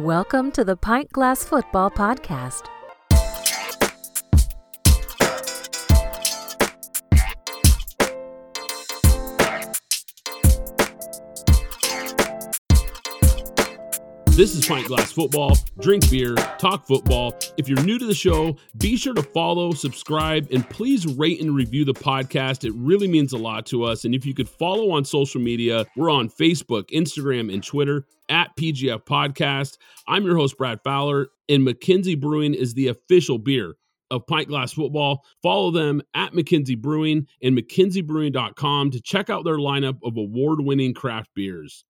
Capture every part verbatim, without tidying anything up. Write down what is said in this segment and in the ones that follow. Welcome to the Pint Glass Football Podcast. This is Pint Glass Football. Drink beer, talk football. If you're new to the show, be sure to follow, subscribe, and please rate and review the podcast. It really means a lot to us. And if you could follow on social media, we're on Facebook, Instagram, and Twitter at P G F Podcast. I'm your host, Brad Fowler, and McKenzie Brewing is the official beer of Pint Glass Football. Follow them at McKenzie Brewing and mckenzie brewing dot com to check out their lineup of award-winning craft beers.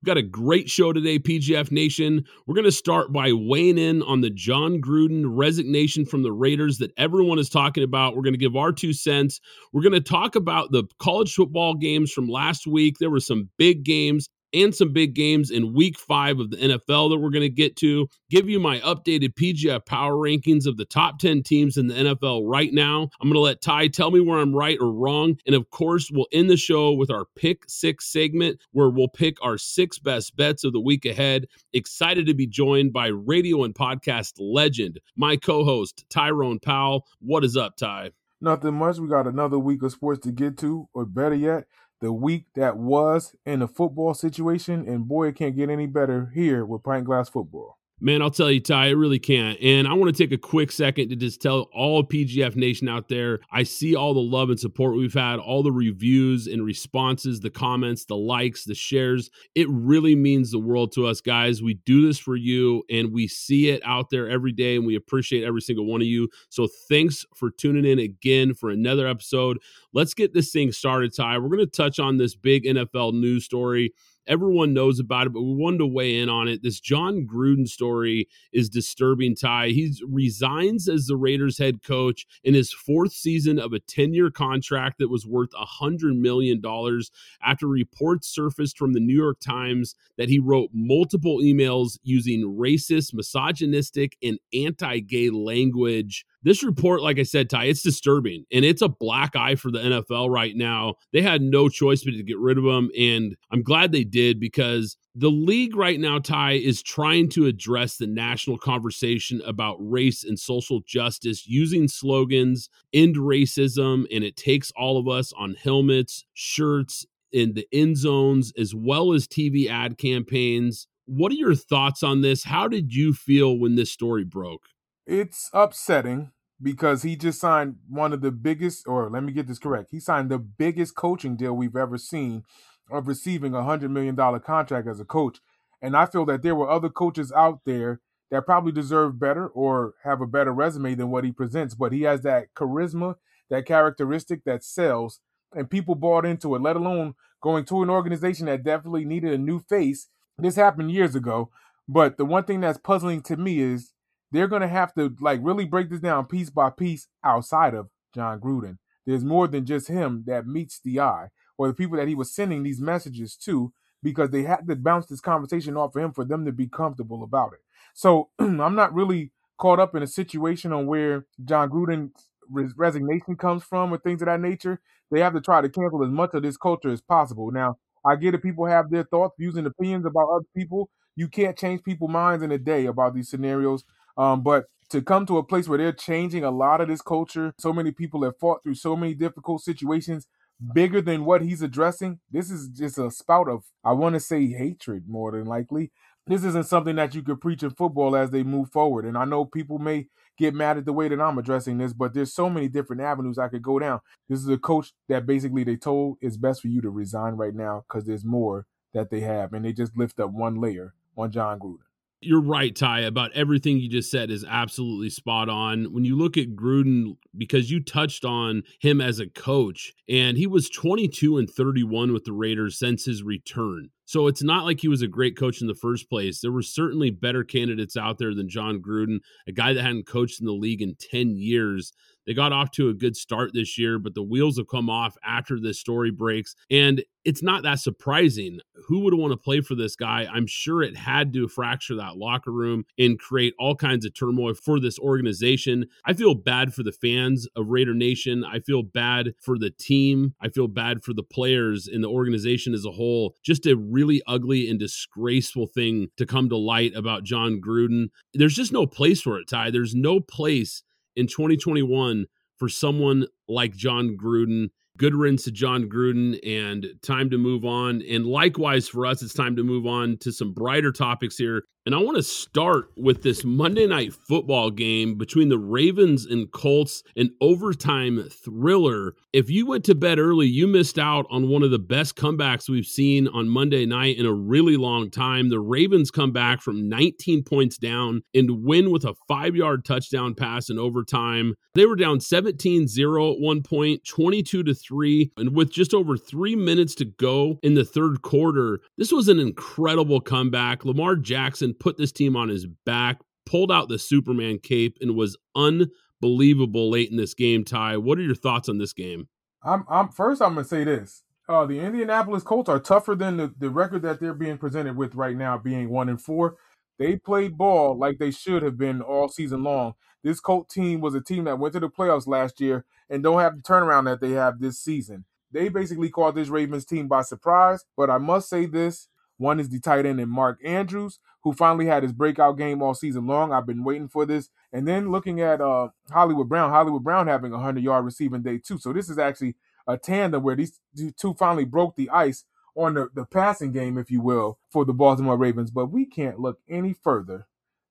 We've got a great show today, P G F Nation. We're going to start by weighing in on the John Gruden resignation from the Raiders that everyone is talking about. We're going to give our two cents. We're going to talk about the college football games from last week. There were some big games and some big games in week five of the N F L that we're going to get to. Give you my updated P G F power rankings of the top ten teams in the N F L right now. I'm going to let Ty tell me where I'm right or wrong. And of course, we'll end the show with our pick six segment where we'll pick our six best bets of the week ahead. Excited to be joined by radio and podcast legend, my co-host, Tyrone Powell. What is up, Ty? Nothing much. We got another week of sports to get to, or better yet, the week that was in the football situation, and boy, it can't get any better here with Pint Glass Football. Man, I'll tell you, Ty, it really can't. And I want to take a quick second to just tell all P G F Nation out there, I see all the love and support we've had, all the reviews and responses, the comments, the likes, the shares. It really means the world to us, guys. We do this for you, and we see it out there every day, and we appreciate every single one of you. So thanks for tuning in again for another episode. Let's get this thing started, Ty. We're going to touch on this big N F L news story. Everyone knows about it, but we wanted to weigh in on it. This John Gruden story is disturbing, Ty. He resigns as the Raiders head coach in his fourth season of a ten-year contract that was worth one hundred million dollars after reports surfaced from the New York Times that he wrote multiple emails using racist, misogynistic, and anti-gay language. This report, like I said, Ty, it's disturbing, and it's a black eye for the N F L right now. They had no choice but to get rid of him, and I'm glad they did because the league right now, Ty, is trying to address the national conversation about race and social justice using slogans, end racism, and it takes all of us on helmets, shirts, in the end zones, as well as T V ad campaigns. What are your thoughts on this? How did you feel when this story broke? It's upsetting because he just signed one of the biggest, or let me get this correct, he signed the biggest coaching deal we've ever seen of receiving a one hundred million dollars contract as a coach. And I feel that there were other coaches out there that probably deserve better or have a better resume than what he presents. But he has that charisma, that characteristic that sells, and people bought into it, let alone going to an organization that definitely needed a new face. This happened years ago. But the one thing that's puzzling to me is they're going to have to like really break this down piece by piece outside of John Gruden. There's more than just him that meets the eye or the people that he was sending these messages to, because they had to bounce this conversation off of him for them to be comfortable about it. So I'm not really caught up in a situation on where John Gruden's res- resignation comes from or things of that nature. They have to try to cancel as much of this culture as possible. Now, I get it. People have their thoughts, views, and opinions about other people. You can't change people's minds in a day about these scenarios. Um, but to come to a place where they're changing a lot of this culture, so many people have fought through so many difficult situations bigger than what he's addressing. This is just a spout of, I want to say, hatred more than likely. This isn't something that you could preach in football as they move forward. And I know people may get mad at the way that I'm addressing this, but there's so many different avenues I could go down. This is a coach that basically they told it's best for you to resign right now because there's more that they have. And they just lift up one layer on John Gruden. You're right, Ty, about everything you just said is absolutely spot on. When you look at Gruden, because you touched on him as a coach, and he was twenty-two and thirty-one with the Raiders since his return. So it's not like he was a great coach in the first place. There were certainly better candidates out there than John Gruden, a guy that hadn't coached in the league in ten years. They got off to a good start this year, but the wheels have come off after this story breaks. And it's not that surprising. Who would want to play for this guy? I'm sure it had to fracture that locker room and create all kinds of turmoil for this organization. I feel bad for the fans of Raider Nation. I feel bad for the team. I feel bad for the players and the organization as a whole. Just a really ugly and disgraceful thing to come to light about John Gruden. There's just no place for it, Ty. There's no place in twenty twenty-one for someone like John Gruden. Good riddance to John Gruden, and time to move on. And likewise for us, it's time to move on to some brighter topics here. And I want to start with this Monday Night Football game between the Ravens and Colts, an overtime thriller. If you went to bed early, you missed out on one of the best comebacks we've seen on Monday night in a really long time. The Ravens come back from nineteen points down and win with a five-yard touchdown pass in overtime. They were down seventeen zero at one point, twenty-two to three. Three, and with just over three minutes to go in the third quarter, this was an incredible comeback. Lamar Jackson put this team on his back, pulled out the Superman cape, and was unbelievable late in this game. Ty, what are your thoughts on this game? I'm, I'm first. I'm gonna say this: uh, the Indianapolis Colts are tougher than the, the record that they're being presented with right now, being one and four. They played ball like they should have been all season long. This Colt team was a team that went to the playoffs last year and don't have the turnaround that they have this season. They basically caught this Ravens team by surprise, but I must say this. One is the tight end and Mark Andrews, who finally had his breakout game all season long. I've been waiting for this. And then looking at uh, Hollywood Brown, Hollywood Brown having a hundred-yard receiving day too. So this is actually a tandem where these two finally broke the ice on the, the passing game, if you will, for the Baltimore Ravens. But we can't look any further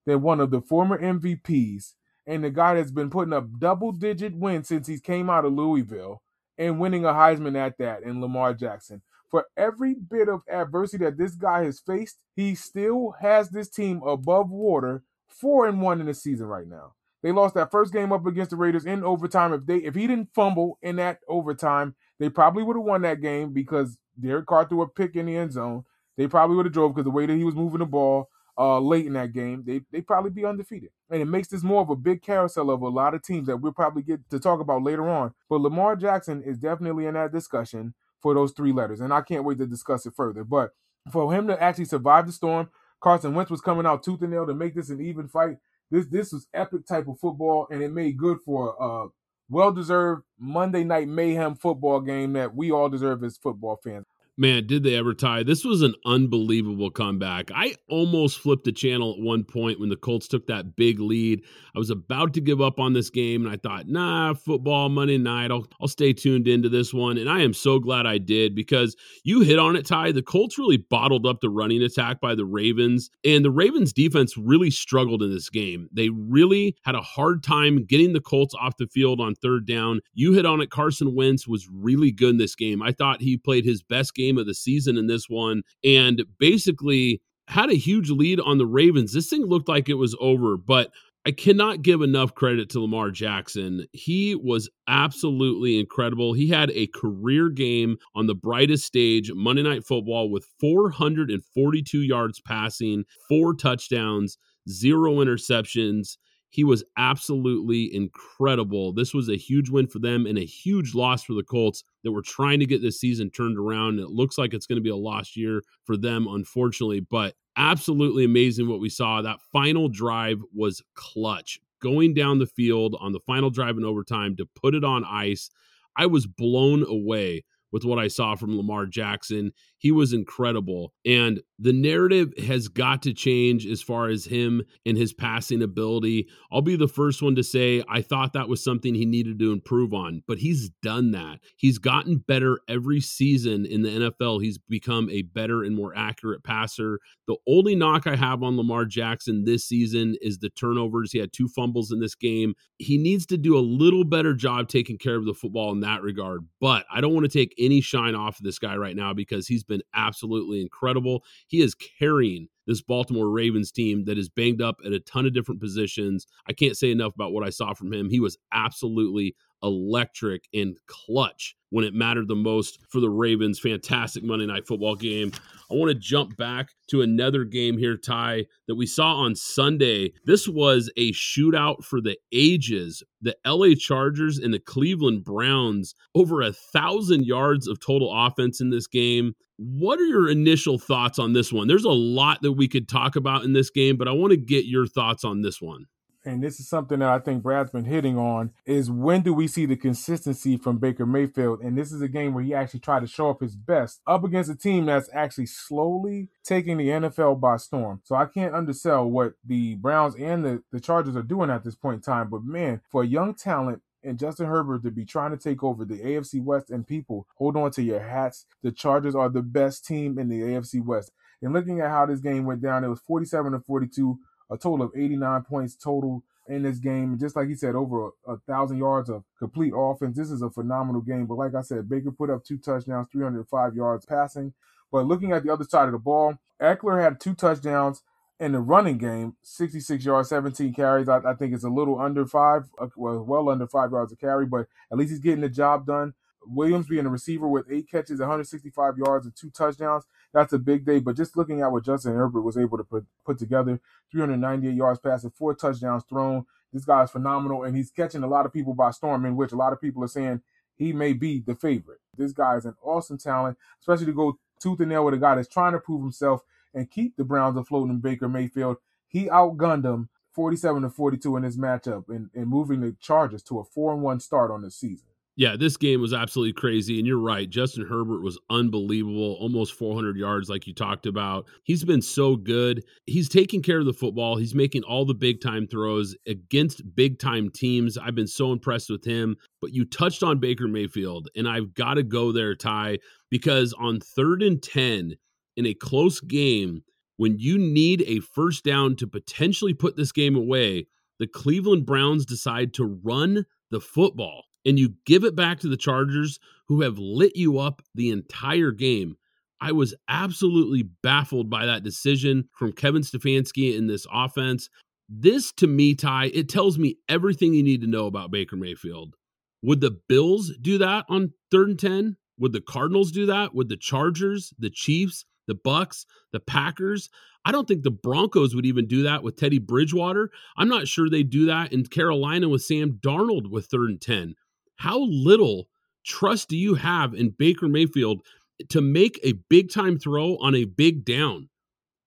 than one of the former M V Ps, and the guy that's been putting up double-digit wins since he came out of Louisville and winning a Heisman at that in Lamar Jackson. For every bit of adversity that this guy has faced, he still has this team above water, four and one in the season right now. They lost that first game up against the Raiders in overtime. If they, if he didn't fumble in that overtime, they probably would have won that game because Derek Carr threw a pick in the end zone. They probably would have drove because the way that he was moving the ball, Uh, late in that game, they they probably be undefeated. And it makes this more of a big carousel of a lot of teams that we'll probably get to talk about later on. But Lamar Jackson is definitely in that discussion for those three letters, and I can't wait to discuss it further. But for him to actually survive the storm, Carson Wentz was coming out tooth and nail to make this an even fight. This this was epic type of football, and it made good for a well-deserved Monday Night Mayhem football game that we all deserve as football fans. Man, did they ever, tie? This was an unbelievable comeback. I almost flipped the channel at one point when the Colts took that big lead. I was about to give up on this game, and I thought, nah, football, Monday night, I'll, I'll stay tuned into this one. And I am so glad I did because you hit on it, Ty. The Colts really bottled up the running attack by the Ravens, and the Ravens' defense really struggled in this game. They really had a hard time getting the Colts off the field on third down. You hit on it. Carson Wentz was really good in this game. I thought he played his best game of the season in this one, and basically had a huge lead on the Ravens. This thing looked like it was over, but I cannot give enough credit to Lamar Jackson. He was absolutely incredible. He had a career game on the brightest stage, Monday Night Football, with four hundred forty-two yards passing, four touchdowns, zero interceptions. He was absolutely incredible. This was a huge win for them and a huge loss for the Colts that were trying to get this season turned around. It looks like it's going to be a lost year for them, unfortunately, but absolutely amazing what we saw. That final drive was clutch. Going down the field on the final drive in overtime to put it on ice, I was blown away with what I saw from Lamar Jackson. He was incredible. And the narrative has got to change as far as him and his passing ability. I'll be the first one to say I thought that was something he needed to improve on, but he's done that. He's gotten better every season in the N F L. He's become a better and more accurate passer. The only knock I have on Lamar Jackson this season is the turnovers. He had two fumbles in this game. He needs to do a little better job taking care of the football in that regard, but I don't want to take any shine off of this guy right now because he's been absolutely incredible. He is carrying this Baltimore Ravens team that is banged up at a ton of different positions. I can't say enough about what I saw from him. He was absolutely electric and clutch when it mattered the most for the Ravens. Fantastic Monday Night Football game. I want to jump back to another game here, Ty, that we saw on Sunday. This was a shootout for the ages. The L A Chargers and the Cleveland Browns, over a thousand yards of total offense in this game. What are your initial thoughts on this one? There's a lot that we could talk about in this game, but I want to get your thoughts on this one. And this is something that I think Brad's been hitting on, is when do we see the consistency from Baker Mayfield? And this is a game where he actually tried to show up his best up against a team that's actually slowly taking the N F L by storm. So I can't undersell what the Browns and the, the Chargers are doing at this point in time. But man, for a young talent and Justin Herbert to be trying to take over the A F C West, and people, hold on to your hats. The Chargers are the best team in the A F C West. And looking at how this game went down, it was forty-seven to forty-two. A total of eighty-nine points total in this game. Just like he said, over a, a thousand yards of complete offense. This is a phenomenal game. But like I said, Baker put up two touchdowns, three hundred five yards passing. But looking at the other side of the ball, Eckler had two touchdowns in the running game, sixty-six yards, seventeen carries. I, I think it's a little under five, well, well under five yards a carry, but at least he's getting the job done. Williams being a receiver with eight catches, one hundred sixty-five yards, and two touchdowns. That's a big day. But just looking at what Justin Herbert was able to put, put together, three hundred ninety-eight yards passing, four touchdowns thrown. This guy is phenomenal, and he's catching a lot of people by storm, in which a lot of people are saying he may be the favorite. This guy is an awesome talent, especially to go tooth and nail with a guy that's trying to prove himself and keep the Browns afloat in Baker Mayfield. He outgunned him forty-seven to forty-two in this matchup, and, and moving the Chargers to a four and one start on the season. Yeah, this game was absolutely crazy, and you're right. Justin Herbert was unbelievable, almost four hundred yards like you talked about. He's been so good. He's taking care of the football. He's making all the big-time throws against big-time teams. I've been so impressed with him. But you touched on Baker Mayfield, and I've got to go there, Ty, because on third and ten in a close game, when you need a first down to potentially put this game away, the Cleveland Browns decide to run the football. And you give it back to the Chargers, who have lit you up the entire game. I was absolutely baffled by that decision from Kevin Stefanski in this offense. This, to me, Ty, it tells me everything you need to know about Baker Mayfield. Would the Bills do that on third and ten? Would the Cardinals do that? Would the Chargers, the Chiefs, the Bucks, the Packers? I don't think the Broncos would even do that with Teddy Bridgewater. I'm not sure they do that in Carolina with Sam Darnold with third and ten. How little trust do you have in Baker Mayfield to make a big-time throw on a big down?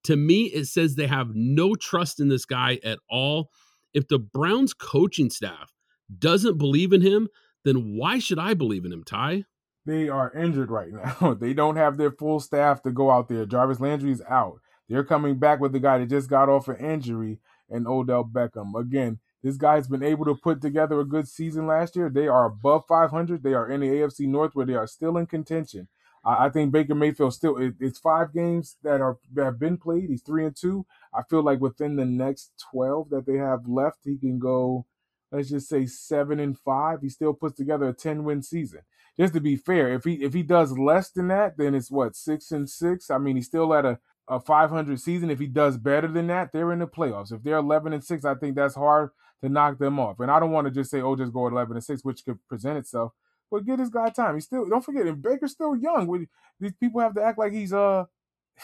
To me, it says they have no trust in this guy at all. If the Browns coaching staff doesn't believe in him, then why should I believe in him, Ty? They are injured right now. They don't have their full staff to go out there. Jarvis Landry is out. They're coming back with the guy that just got off an injury, and Odell Beckham. Again, this guy's been able to put together a good season last year. They are above five hundred. They are in the A F C North, where they are still in contention. I, I think Baker Mayfield still, it, it's five games that are that have been played. He's three and two. I feel like within the next twelve that they have left, he can go, let's just say seven and five. He still puts together a ten-win season. Just to be fair, if he if he does less than that, then it's what, six and six. I mean, he's still at a a five hundred season. If he does better than that, they're in the playoffs. If they're eleven and six, I think that's hard to knock them off. And I don't want to just say, oh, just go eleven and six, which could present itself. But give this guy time. He's still, don't forget, and Baker's still young. We, these people have to act like he's uh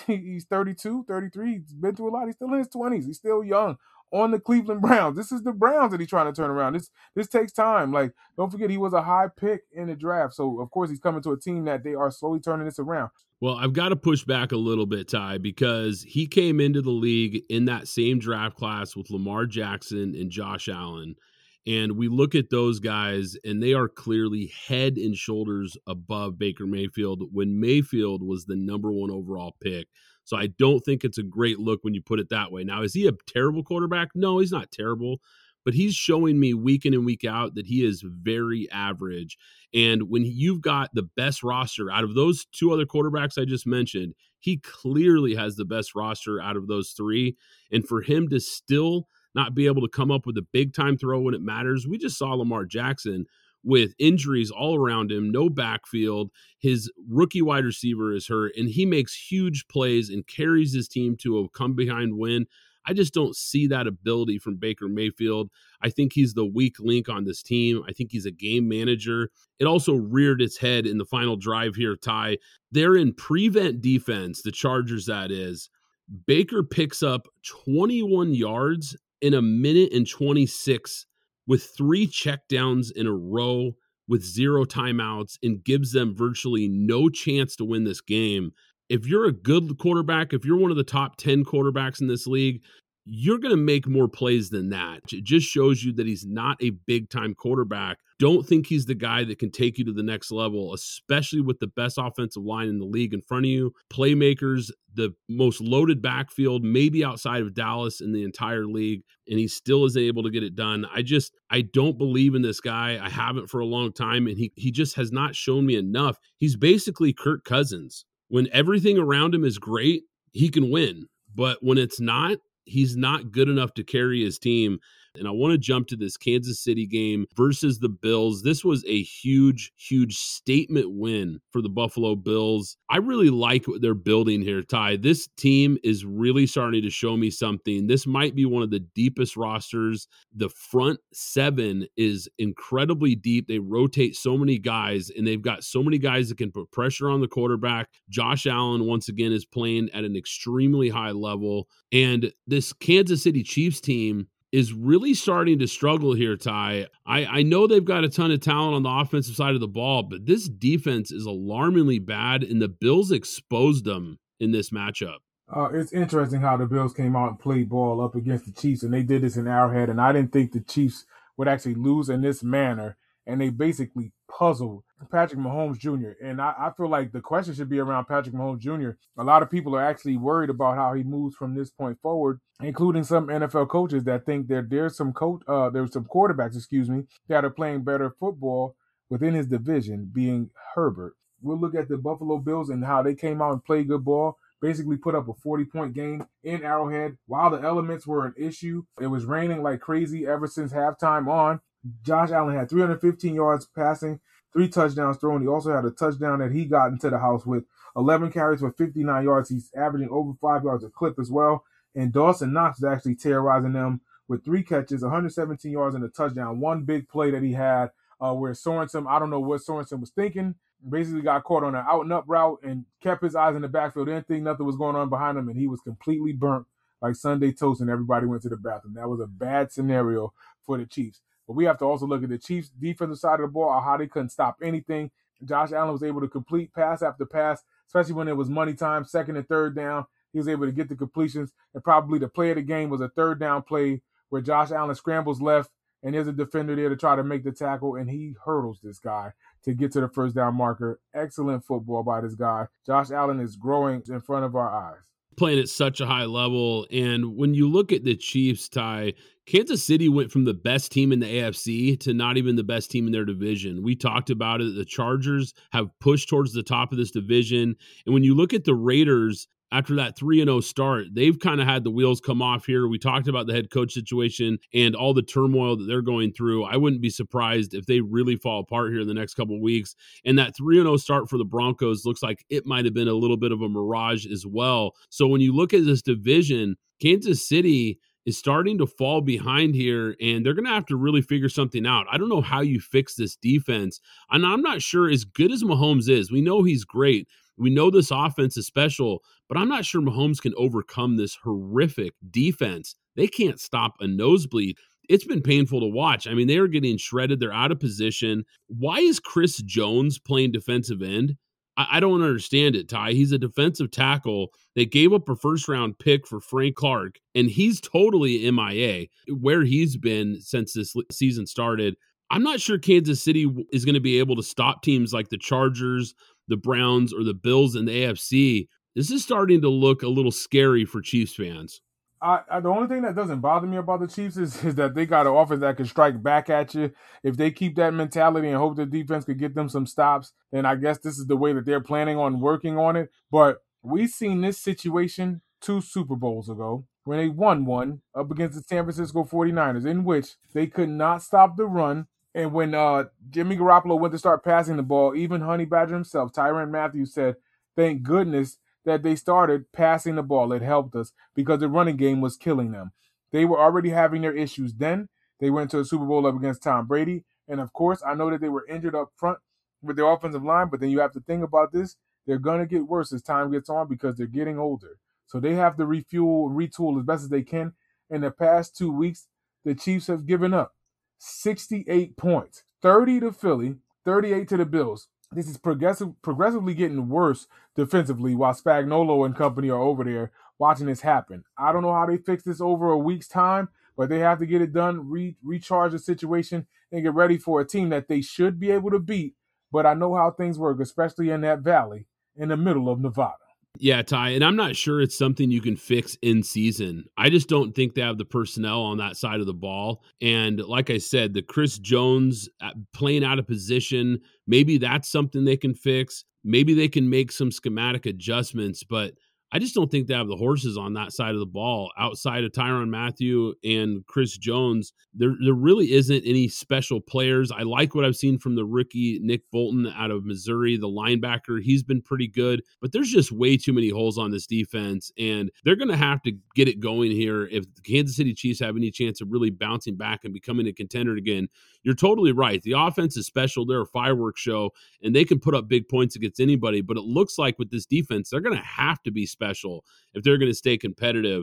he's thirty-two, thirty-three. He's been through a lot. He's still in his twenties. He's still young on the Cleveland Browns. This is the Browns that he's trying to turn around. This this takes time. Like, don't forget, he was a high pick in the draft. So, of course, he's coming to a team that they are slowly turning this around. Well, I've got to push back a little bit, Ty, because he came into the league in that same draft class with Lamar Jackson and Josh Allen. And we look at those guys, and they are clearly head and shoulders above Baker Mayfield when Mayfield was the number one overall pick. So I don't think it's a great look when you put it that way. Now, is he a terrible quarterback? No, he's not terrible. But he's showing me week in and week out that he is very average. And when you've got the best roster out of those two other quarterbacks I just mentioned, he clearly has the best roster out of those three. And for him to still not be able to come up with a big-time throw when it matters, we just saw Lamar Jackson with injuries all around him, no backfield. His rookie wide receiver is hurt, and he makes huge plays and carries his team to a come-behind win. I just don't see that ability from Baker Mayfield. I think he's the weak link on this team. I think he's a game manager. It also reared its head in the final drive here, Ty. They're in prevent defense, the Chargers, that is. Baker picks up twenty-one yards in a minute and twenty-six with three checkdowns in a row with zero timeouts and gives them virtually no chance to win this game. If you're a good quarterback, if you're one of the top ten quarterbacks in this league, you're going to make more plays than that. It just shows you that he's not a big-time quarterback. Don't think he's the guy that can take you to the next level, especially with the best offensive line in the league in front of you. Playmakers, the most loaded backfield, maybe outside of Dallas in the entire league, and he still isn't able to get it done. I just, I don't believe in this guy. I haven't for a long time, and he he just has not shown me enough. He's basically Kirk Cousins. When everything around him is great, he can win. But when it's not, he's not good enough to carry his team. And I want to jump to this Kansas City game versus the Bills. This was a huge, huge statement win for the Buffalo Bills. I really like what they're building here, Ty. This team is really starting to show me something. This might be one of the deepest rosters. The front seven is incredibly deep. They rotate so many guys, and they've got so many guys that can put pressure on the quarterback. Josh Allen, once again, is playing at an extremely high level. And this Kansas City Chiefs team is really starting to struggle here, Ty. I, I know they've got a ton of talent on the offensive side of the ball, but this defense is alarmingly bad, and the Bills exposed them in this matchup. Uh, it's interesting how the Bills came out and played ball up against the Chiefs, and they did this in Arrowhead, and I didn't think the Chiefs would actually lose in this manner, and they basically puzzled Patrick Mahomes Junior And I, I feel like the question should be around Patrick Mahomes Junior A lot of people are actually worried about how he moves from this point forward, including some N F L coaches that think that there's some coach, uh, there's some quarterbacks, excuse me, that are playing better football within his division, being Herbert. We'll look at the Buffalo Bills and how they came out and played good ball, basically put up a forty-point game in Arrowhead. While the elements were an issue, it was raining like crazy ever since halftime on. Josh Allen had three hundred fifteen yards passing, three touchdowns thrown. He also had a touchdown that he got into the house with. Eleven carries for fifty-nine yards. He's averaging over five yards a clip as well. And Dawson Knox is actually terrorizing them with three catches, one hundred seventeen yards and a touchdown. One big play that he had uh, where Sorensen, I don't know what Sorensen was thinking, basically got caught on an out and up route and kept his eyes in the backfield. Didn't think nothing was going on behind him, and he was completely burnt like Sunday toast, and everybody went to the bathroom. That was a bad scenario for the Chiefs. But we have to also look at the Chiefs' defensive side of the ball, how they couldn't stop anything. Josh Allen was able to complete pass after pass, especially when it was money time, second and third down. He was able to get the completions, and probably the play of the game was a third down play where Josh Allen scrambles left, and there's a defender there to try to make the tackle, and he hurdles this guy to get to the first down marker. Excellent football by this guy. Josh Allen is growing in front of our eyes, playing at such a high level. And when you look at the Chiefs, Ty, Kansas City went from the best team in the A F C to not even the best team in their division. We talked about it. The Chargers have pushed towards the top of this division. And when you look at the Raiders, after that three and oh start, they've kind of had the wheels come off here. We talked about the head coach situation and all the turmoil that they're going through. I wouldn't be surprised if they really fall apart here in the next couple of weeks. And that three and oh start for the Broncos looks like it might have been a little bit of a mirage as well. So when you look at this division, Kansas City is starting to fall behind here, and they're going to have to really figure something out. I don't know how you fix this defense, and I'm not sure, as good as Mahomes is, we know he's great, we know this offense is special, but I'm not sure Mahomes can overcome this horrific defense. They can't stop a nosebleed. It's been painful to watch. I mean, they are getting shredded. They're out of position. Why is Chris Jones playing defensive end? I don't understand it, Ty. He's a defensive tackle. They gave up a first-round pick for Frank Clark, and he's totally M I A, where he's been since this season started. I'm not sure Kansas City is going to be able to stop teams like the Chargers, the Browns, or the Bills in the A F C. This is starting to look a little scary for Chiefs fans. I, I, the only thing that doesn't bother me about the Chiefs is, is that they got an offense that can strike back at you. If they keep that mentality and hope the defense could get them some stops, then I guess this is the way that they're planning on working on it. But we've seen this situation two Super Bowls ago when they won one up against the San Francisco forty-niners, in which they could not stop the run And when uh, Jimmy Garoppolo went to start passing the ball, even Honey Badger himself, Tyrann Mathieu, said, thank goodness that they started passing the ball. It helped us because the running game was killing them. They were already having their issues then. They went to a Super Bowl up against Tom Brady. And, of course, I know that they were injured up front with their offensive line, but then you have to think about this. They're going to get worse as time gets on because they're getting older. So they have to refuel, retool as best as they can. In the past two weeks, the Chiefs have given up sixty-eight points, thirty to Philly, thirty-eight to the Bills. This is progressive, progressively getting worse defensively while Spagnuolo and company are over there watching this happen. I don't know how they fix this over a week's time, but they have to get it done, re- recharge the situation, and get ready for a team that they should be able to beat. But I know how things work, especially in that valley in the middle of Nevada. Yeah, Ty, and I'm not sure it's something you can fix in season. I just don't think they have the personnel on that side of the ball. And like I said, the Chris Jones playing out of position, maybe that's something they can fix. Maybe they can make some schematic adjustments, but I just don't think they have the horses on that side of the ball. Outside of Tyrann Mathieu and Chris Jones, there there really isn't any special players. I like what I've seen from the rookie Nick Bolton out of Missouri, the linebacker. He's been pretty good, but there's just way too many holes on this defense, and they're going to have to get it going here if the Kansas City Chiefs have any chance of really bouncing back and becoming a contender again. You're totally right. The offense is special. They're a fireworks show, and they can put up big points against anybody, but it looks like with this defense, they're going to have to be special. special if they're going to stay competitive.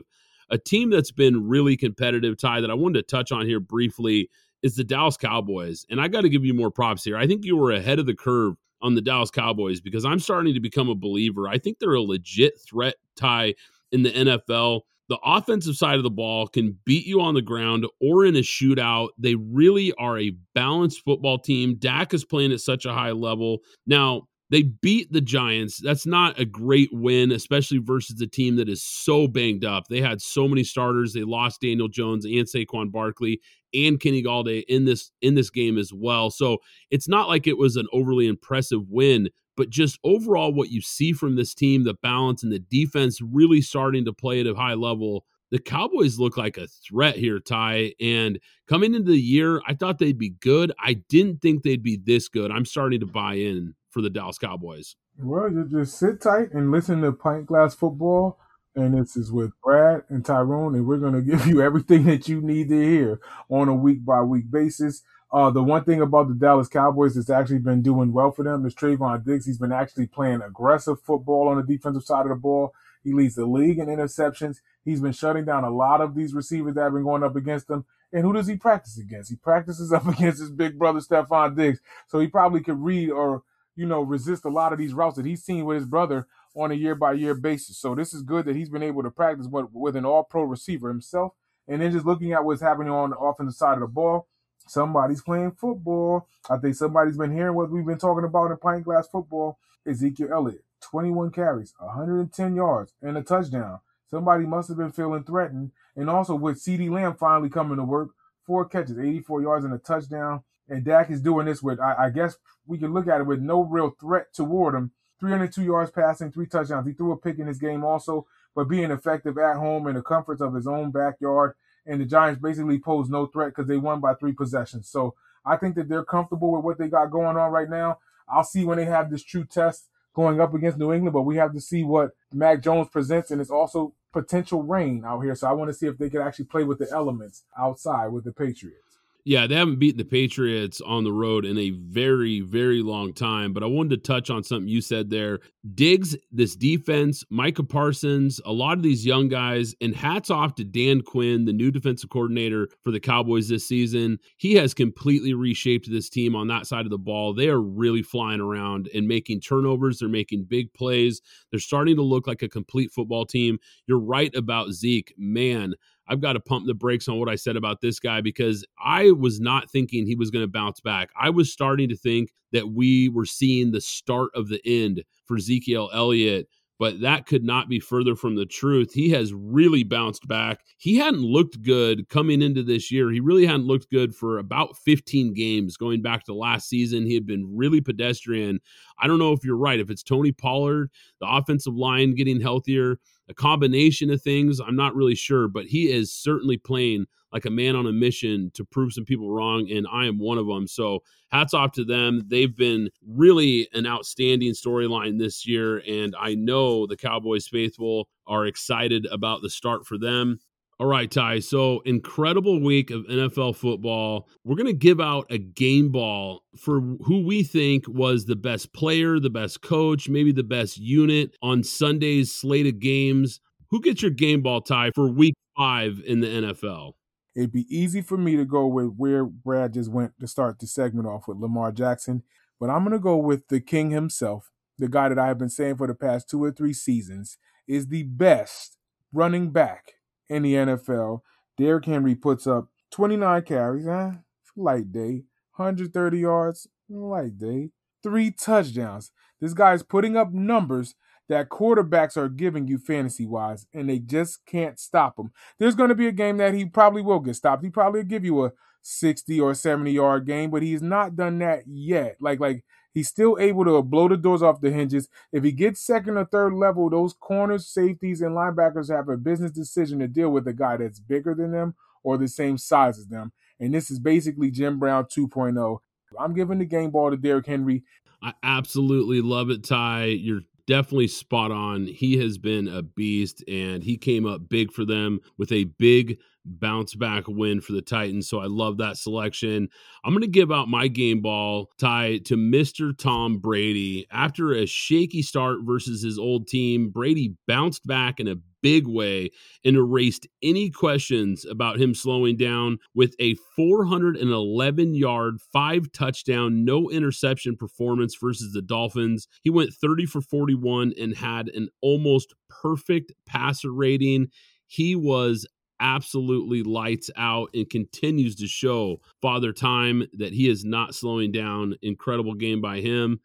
A team that's been really competitive, Ty, that I wanted to touch on here briefly is the Dallas Cowboys. And I got to give you more props here. I think you were ahead of the curve on the Dallas Cowboys because I'm starting to become a believer. I think they're a legit threat, Ty, in the N F L. The offensive side of the ball can beat you on the ground or in a shootout. They really are a balanced football team. Dak is playing at such a high level. Now, they beat the Giants. That's not a great win, especially versus a team that is so banged up. They had so many starters. They lost Daniel Jones and Saquon Barkley and Kenny Galladay in this in this game as well. So it's not like it was an overly impressive win, but just overall what you see from this team, the balance and the defense really starting to play at a high level. The Cowboys look like a threat here, Ty, and coming into the year, I thought they'd be good. I didn't think they'd be this good. I'm starting to buy in for the Dallas Cowboys. Well, you just sit tight and listen to Pint Glass Football, and this is with Brad and Tyrone, and we're going to give you everything that you need to hear on a week-by-week basis. Uh, the one thing about the Dallas Cowboys that's actually been doing well for them is Trayvon Diggs. He's been actually playing aggressive football on the defensive side of the ball. He leads the league in interceptions. He's been shutting down a lot of these receivers that have been going up against him. And who does he practice against? He practices up against his big brother, Stephon Diggs. So he probably could read or, you know, resist a lot of these routes that he's seen with his brother on a year-by-year basis. So this is good that he's been able to practice with, with an all-pro receiver himself. And then just looking at what's happening on the offensive side of the ball, somebody's playing football. I think somebody's been hearing what we've been talking about in Pint Glass Football. Ezekiel Elliott, twenty-one carries, one hundred ten yards, and a touchdown. Somebody must have been feeling threatened. And also with CeeDee Lamb finally coming to work, four catches, eighty-four yards, and a touchdown. And Dak is doing this with, I, I guess we can look at it with no real threat toward him. three hundred two yards passing, three touchdowns. He threw a pick in his game also, but being effective at home in the comforts of his own backyard. And the Giants basically posed no threat because they won by three possessions. So I think that they're comfortable with what they got going on right now. I'll see when they have this true test going up against New England, but we have to see what Mac Jones presents, and it's also potential rain out here. So I want to see if they can actually play with the elements outside with the Patriots. Yeah, they haven't beaten the Patriots on the road in a very, very long time. But I wanted to touch on something you said there. Diggs, this defense, Micah Parsons, a lot of these young guys, and hats off to Dan Quinn, the new defensive coordinator for the Cowboys this season. He has completely reshaped this team on that side of the ball. They are really flying around and making turnovers. They're making big plays. They're starting to look like a complete football team. You're right about Zeke. Man, I've got to pump the brakes on what I said about this guy because I was not thinking he was going to bounce back. I was starting to think that we were seeing the start of the end for Ezekiel Elliott, but that could not be further from the truth. He has really bounced back. He hadn't looked good coming into this year. He really hadn't looked good for about fifteen games going back to last season. He had been really pedestrian. I don't know if you're right, if it's Tony Pollard, the offensive line getting healthier, a combination of things. I'm not really sure, but he is certainly playing like a man on a mission to prove some people wrong, and I am one of them. So hats off to them. They've been really an outstanding storyline this year, and I know the Cowboys faithful are excited about the start for them. All right, Ty, so incredible week of N F L football. We're going to give out a game ball for who we think was the best player, the best coach, maybe the best unit on Sunday's slate of games. Who gets your game ball, Ty, for week five in the N F L? It'd be easy for me to go with where Brad just went to start the segment off with Lamar Jackson, but I'm going to go with the king himself, the guy that I have been saying for the past two or three seasons is the best running back in the N F L. Derrick Henry puts up twenty-nine carries, eh, light day, one hundred thirty yards, light day, three touchdowns. This guy's putting up numbers that quarterbacks are giving you fantasy-wise, and they just can't stop him. There's going to be a game that he probably will get stopped. He probably will give you a sixty or seventy-yard game, but he's not done that yet. Like, like he's still able to blow the doors off the hinges. If he gets second or third level, those corners, safeties, and linebackers have a business decision to deal with a guy that's bigger than them or the same size as them. And this is basically Jim Brown two point oh. I'm giving the game ball to Derrick Henry. I absolutely love it, Ty. You're definitely spot on. He has been a beast, and he came up big for them with a big bounce back win for the Titans. So I love that selection. I'm going to give out my game ball, Ty, to Mister Tom Brady. After a shaky start versus his old team, Brady bounced back in a big way and erased any questions about him slowing down with a four hundred eleven yard, five touchdown, no interception performance versus the Dolphins. He went thirty for forty-one and had an almost perfect passer rating. He was absolutely lights out and continues to show Father Time that he is not slowing down. Incredible game by him.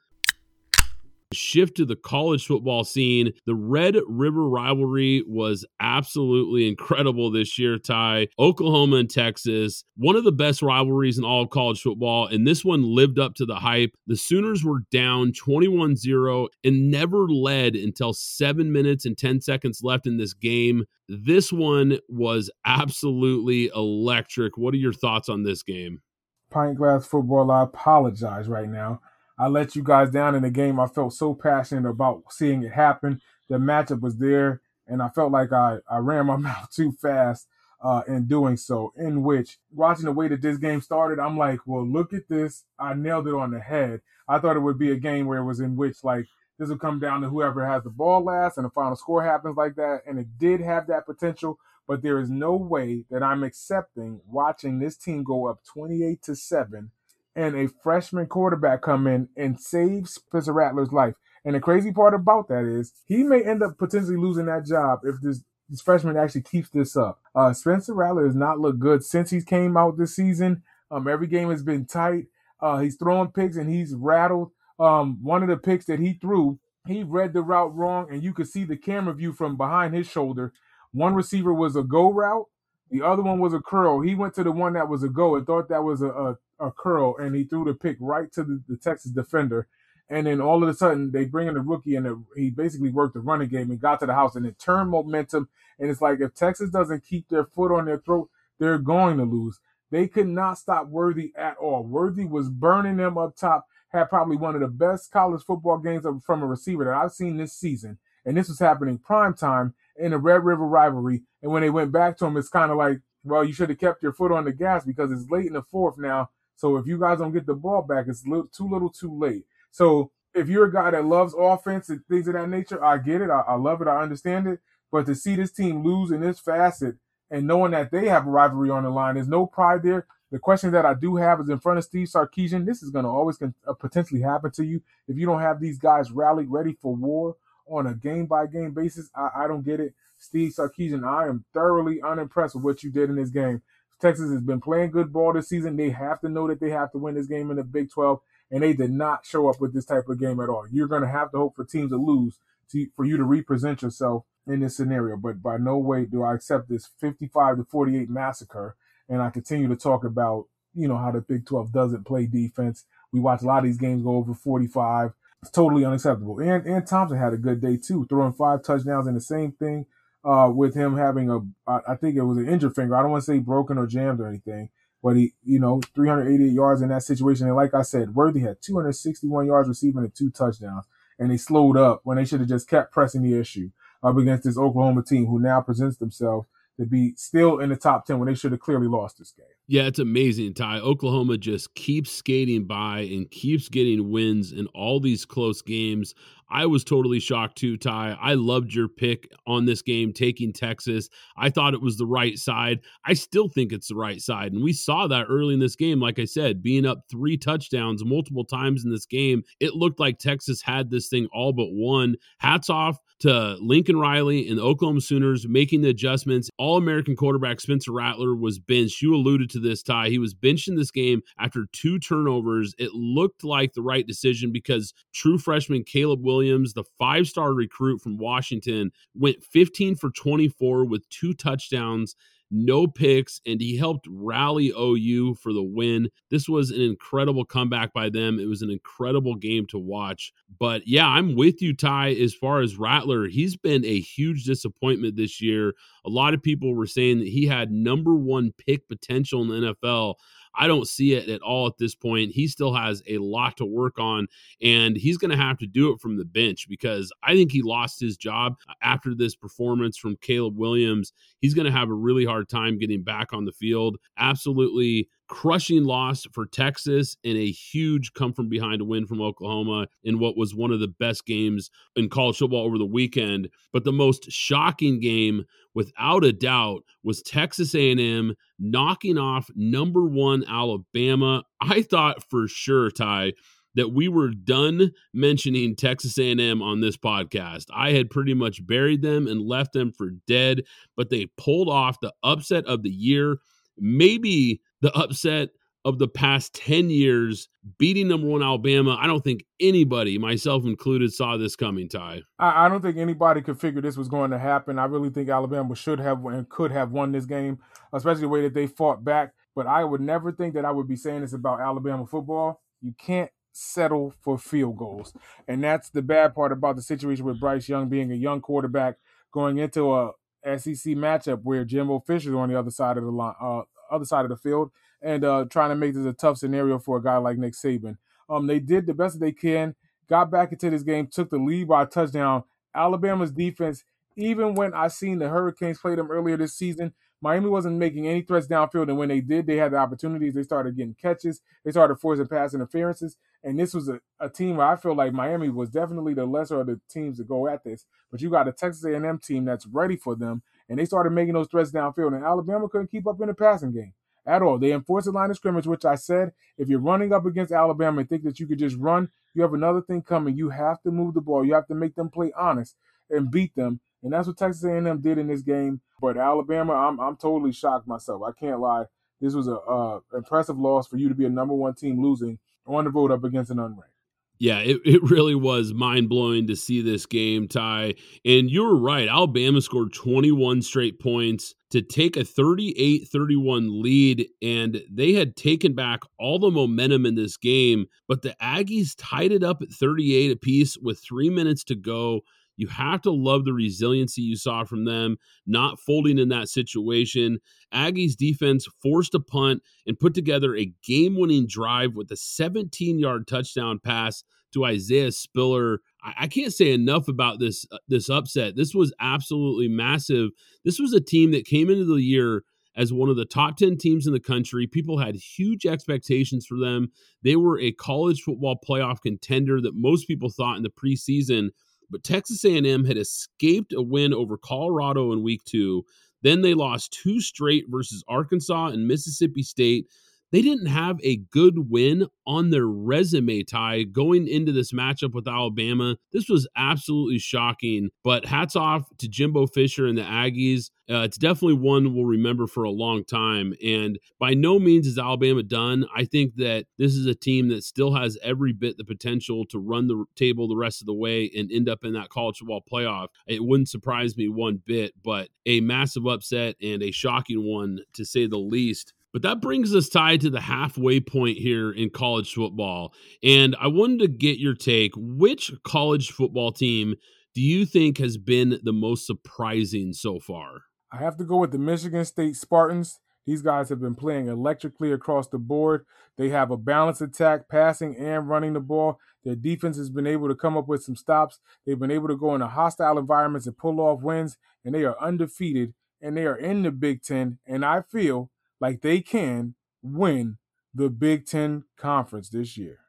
Shift to the college football scene. The Red River rivalry was absolutely incredible this year, Ty. Oklahoma and Texas, one of the best rivalries in all of college football, and this one lived up to the hype. The Sooners were down twenty-one zero and never led until seven minutes and ten seconds left in this game. This one was absolutely electric. What are your thoughts on this game? Pint Glass Football, I apologize right now. I let you guys down in the game. I felt so passionate about seeing it happen. The matchup was there, and I felt like I, I ran my mouth too fast uh, in doing so, in which watching the way that this game started, I'm like, well, look at this. I nailed it on the head. I thought it would be a game where it was in which, like, this will come down to whoever has the ball last, and the final score happens like that, and it did have that potential, but there is no way that I'm accepting watching this team go up twenty-eight to seven and a freshman quarterback come in and save Spencer Rattler's life. And the crazy part about that is he may end up potentially losing that job if this, this freshman actually keeps this up. Uh, Spencer Rattler has not looked good since he came out this season. Um, every game has been tight. Uh, he's throwing picks, and he's rattled. Um, one of the picks that he threw, he read the route wrong, and you could see the camera view from behind his shoulder. One receiver was a go route. The other one was a curl. He went to the one that was a go and thought that was a, a a curl, and he threw the pick right to the, the Texas defender. And then all of a sudden they bring in the rookie, and the, he basically worked the running game and got to the house, and it turned momentum. And it's like, if Texas doesn't keep their foot on their throat, they're going to lose. They could not stop Worthy at all. Worthy was burning them up top, had probably one of the best college football games from a receiver that I've seen this season. And this was happening primetime in the Red River rivalry. And when they went back to him, it's kind of like, well, you should have kept your foot on the gas because it's late in the fourth now. So if you guys don't get the ball back, it's little, too little too late. So if you're a guy that loves offense and things of that nature, I get it. I, I love it. I understand it. But to see this team lose in this facet and knowing that they have a rivalry on the line, there's no pride there. The question that I do have is in front of Steve Sarkisian, this is going to always con- uh, potentially happen to you. If you don't have these guys rallied ready for war on a game-by-game basis, I, I don't get it. Steve Sarkisian, I am thoroughly unimpressed with what you did in this game. Texas has been playing good ball this season. They have to know that they have to win this game in the Big twelve, and they did not show up with this type of game at all. You're going to have to hope for teams to lose to, for you to represent yourself in this scenario, but by no way do I accept this fifty-five to forty-eight massacre, and I continue to talk about, you know, how the Big twelve doesn't play defense. We watch a lot of these games go over forty-five. It's totally unacceptable. And and Thompson had a good day too, throwing five touchdowns in the same thing. Uh, with him having a, I think it was an injured finger. I don't want to say broken or jammed or anything, but he, you know, three hundred eighty-eight yards in that situation. And like I said, Worthy had two hundred sixty-one yards receiving and two touchdowns, and they slowed up when they should have just kept pressing the issue up against this Oklahoma team, who now presents themselves to be still in the top ten when they should have clearly lost this game. Yeah, it's amazing, Ty. Oklahoma just keeps skating by and keeps getting wins in all these close games. I was totally shocked too, Ty. I loved your pick on this game, taking Texas. I thought it was the right side. I still think it's the right side. And we saw that early in this game, like I said, being up three touchdowns multiple times in this game. It looked like Texas had this thing all but won. Hats off to Lincoln Riley and the Oklahoma Sooners making the adjustments. All-American quarterback Spencer Rattler was benched. You alluded to this, Ty. He was benched in this game after two turnovers. It looked like the right decision because true freshman Caleb Williams, Williams, the five-star recruit from Washington, went fifteen for twenty-four with two touchdowns, no picks, and he helped rally O U for the win. This was an incredible comeback by them. It was an incredible game to watch. But yeah, I'm with you, Ty, as far as Rattler. He's been a huge disappointment this year. A lot of people were saying that he had number one pick potential in the N F L. I don't see it at all at this point. He still has a lot to work on, and he's going to have to do it from the bench because I think he lost his job after this performance from Caleb Williams. He's going to have a really hard time getting back on the field. Absolutely crushing loss for Texas and a huge come from behind win from Oklahoma in what was one of the best games in college football over the weekend. But the most shocking game, without a doubt, was Texas A and M knocking off number one Alabama. I thought for sure, Ty, that we were done mentioning Texas A and M on this podcast. I had pretty much buried them and left them for dead, but they pulled off the upset of the year. Maybe the upset of the past ten years, beating number one Alabama. I don't think anybody, myself included, saw this coming, Ty. I, I don't think anybody could figure this was going to happen. I really think Alabama should have and could have won this game, especially the way that they fought back. But I would never think that I would be saying this about Alabama football. You can't settle for field goals. And that's the bad part about the situation with Bryce Young being a young quarterback going into a S E C matchup where Jimbo Fisher's on the other side of the line, uh, other side of the field, and uh, trying to make this a tough scenario for a guy like Nick Saban. Um, they did the best that they can, got back into this game, took the lead by a touchdown. Alabama's defense, even when I seen the Hurricanes play them earlier this season, Miami wasn't making any threats downfield, and when they did, they had the opportunities. They started getting catches. They started forcing pass interferences, and this was a, a team where I feel like Miami was definitely the lesser of the teams to go at this, but you got a Texas A and M team that's ready for them, and they started making those threats downfield, and Alabama couldn't keep up in the passing game at all. They enforced the line of scrimmage, which I said, if you're running up against Alabama and think that you could just run, you have another thing coming. You have to move the ball. You have to make them play honest and beat them. And that's what Texas A and M did in this game. But Alabama, I'm I'm totally shocked myself. I can't lie. This was a uh, impressive loss for you to be a number one team losing on the road up against an unranked. Yeah, it, it really was mind-blowing to see this game, Ty. And you're right. Alabama scored twenty-one straight points to take a thirty-eight thirty-one lead, and they had taken back all the momentum in this game. But the Aggies tied it up at thirty-eight apiece with three minutes to go. You have to love the resiliency you saw from them, not folding in that situation. Aggies defense forced a punt and put together a game-winning drive with a seventeen-yard touchdown pass to Isaiah Spiller. I can't say enough about this, uh, this upset. This was absolutely massive. This was a team that came into the year as one of the top ten teams in the country. People had huge expectations for them. They were a college football playoff contender that most people thought in the preseason. But Texas A and M had escaped a win over Colorado in week two. Then they lost two straight versus Arkansas and Mississippi State. They didn't have a good win on their resume, Ty, going into this matchup with Alabama. This was absolutely shocking, but hats off to Jimbo Fisher and the Aggies. Uh, it's definitely one we'll remember for a long time, and by no means is Alabama done. I think that this is a team that still has every bit the potential to run the table the rest of the way and end up in that college football playoff. It wouldn't surprise me one bit, but a massive upset and a shocking one, to say the least. But that brings us, Ty, to the halfway point here in college football. And I wanted to get your take. Which college football team do you think has been the most surprising so far? I have to go with the Michigan State Spartans. These guys have been playing electrically across the board. They have a balanced attack, passing and running the ball. Their defense has been able to come up with some stops. They've been able to go into hostile environments and pull off wins, and they are undefeated, and they are in the Big Ten, and I feel like they can win the Big Ten Conference this year.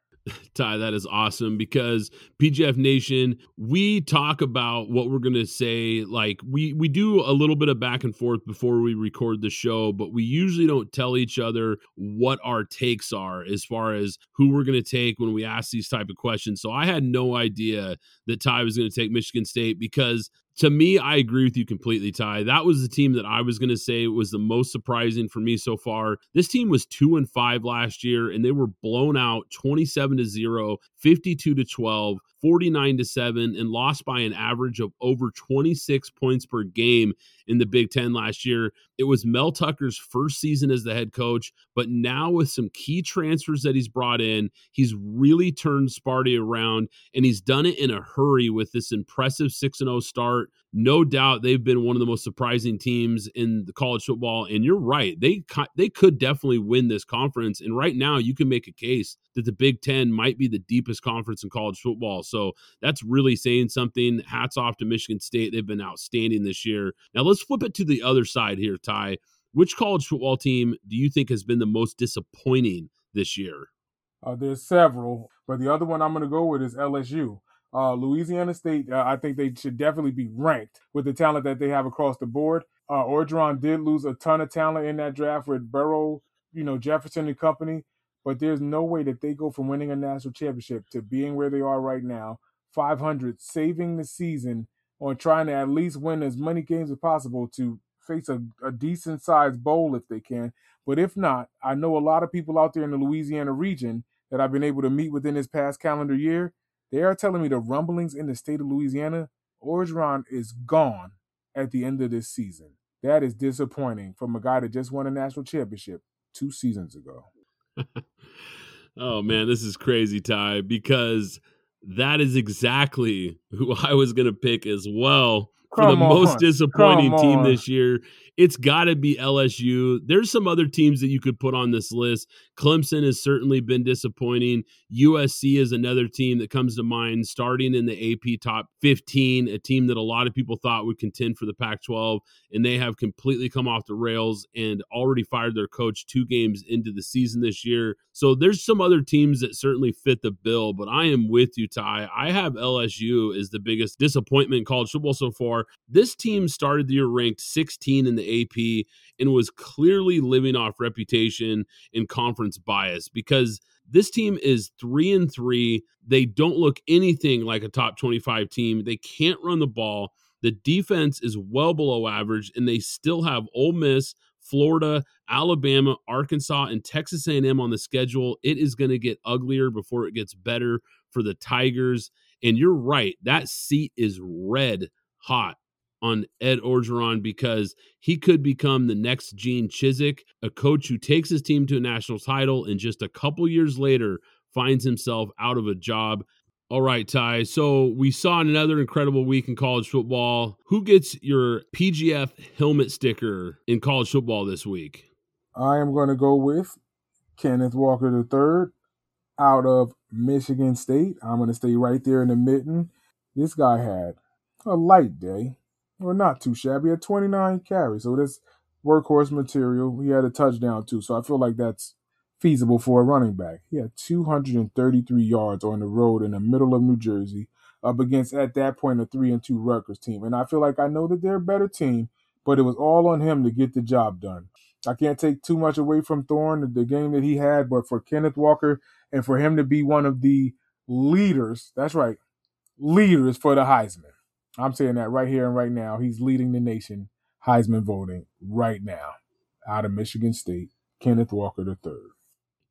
Ty, that is awesome, because P G F Nation, we talk about what we're going to say. Like we, we do a little bit of back and forth before we record the show, but we usually don't tell each other what our takes are as far as who we're going to take when we ask these type of questions. So I had no idea that Ty was going to take Michigan State, because to me, I agree with you completely, Ty. That was the team that I was going to say was the most surprising for me so far. This team was two and five last year, and they were blown out twenty-seven to zero, fifty-two to twelve, forty-nine to seven, and lost by an average of over twenty-six points per game in the Big Ten last year. It was Mel Tucker's first season as the head coach, but now with some key transfers that he's brought in, he's really turned Sparty around, and he's done it in a hurry with this impressive six and oh start. No doubt they've been one of the most surprising teams in the college football, and you're right. They they could definitely win this conference, and right now you can make a case that the Big Ten might be the deepest conference in college football. So that's really saying something. Hats off to Michigan State. They've been outstanding this year. Now let's flip it to the other side here, Ty. Which college football team do you think has been the most disappointing this year? Uh, there's several, but the other one I'm going to go with is L S U. Uh, Louisiana State, uh, I think they should definitely be ranked with the talent that they have across the board. Uh, Orgeron did lose a ton of talent in that draft with Burrow, you know, Jefferson and company, but there's no way that they go from winning a national championship to being where they are right now, five hundred, saving the season on trying to at least win as many games as possible to face a, a decent-sized bowl if they can. But if not, I know a lot of people out there in the Louisiana region that I've been able to meet within this past calendar year. They are telling me the rumblings in the state of Louisiana, Orgeron is gone at the end of this season. That is disappointing from a guy that just won a national championship two seasons ago. Oh, man, this is crazy, Ty, because that is exactly who I was going to pick as well. For the most disappointing team this year, it's got to be L S U. There's some other teams that you could put on this list. Clemson has certainly been disappointing. U S C is another team that comes to mind, starting in the A P top fifteen, a team that a lot of people thought would contend for the Pac twelve, and they have completely come off the rails and already fired their coach two games into the season this year. So there's some other teams that certainly fit the bill, but I am with you, Ty. I have L S U as the biggest disappointment in college football so far. This team started the year ranked sixteen in the A P and was clearly living off reputation and conference bias, because this team is three and three. They don't look anything like a top twenty-five team. They can't run the ball. The defense is well below average, and they still have Ole Miss, Florida, Alabama, Arkansas, and Texas A and M on the schedule. It is going to get uglier before it gets better for the Tigers. And you're right. That seat is red hot on Ed Orgeron, because he could become the next Gene Chizik, a coach who takes his team to a national title and just a couple years later finds himself out of a job. All right, Ty, so we saw another incredible week in college football. Who gets your P G F helmet sticker in college football this week? I am going to go with Kenneth Walker the third out of Michigan State. I'm going to stay right there in the mitten. This guy had a light day, or not too shabby, at twenty-nine carries. So that's workhorse material. He had a touchdown too, so I feel like that's feasible for a running back. He had two hundred thirty-three yards on the road in the middle of New Jersey up against, at that point, a three and two Rutgers team. And I feel like I know that they're a better team, but it was all on him to get the job done. I can't take too much away from Thorne, the game that he had, but for Kenneth Walker and for him to be one of the leaders, that's right, leaders for the Heisman. I'm saying that right here and right now. He's leading the nation Heisman voting right now out of Michigan State, Kenneth Walker the third.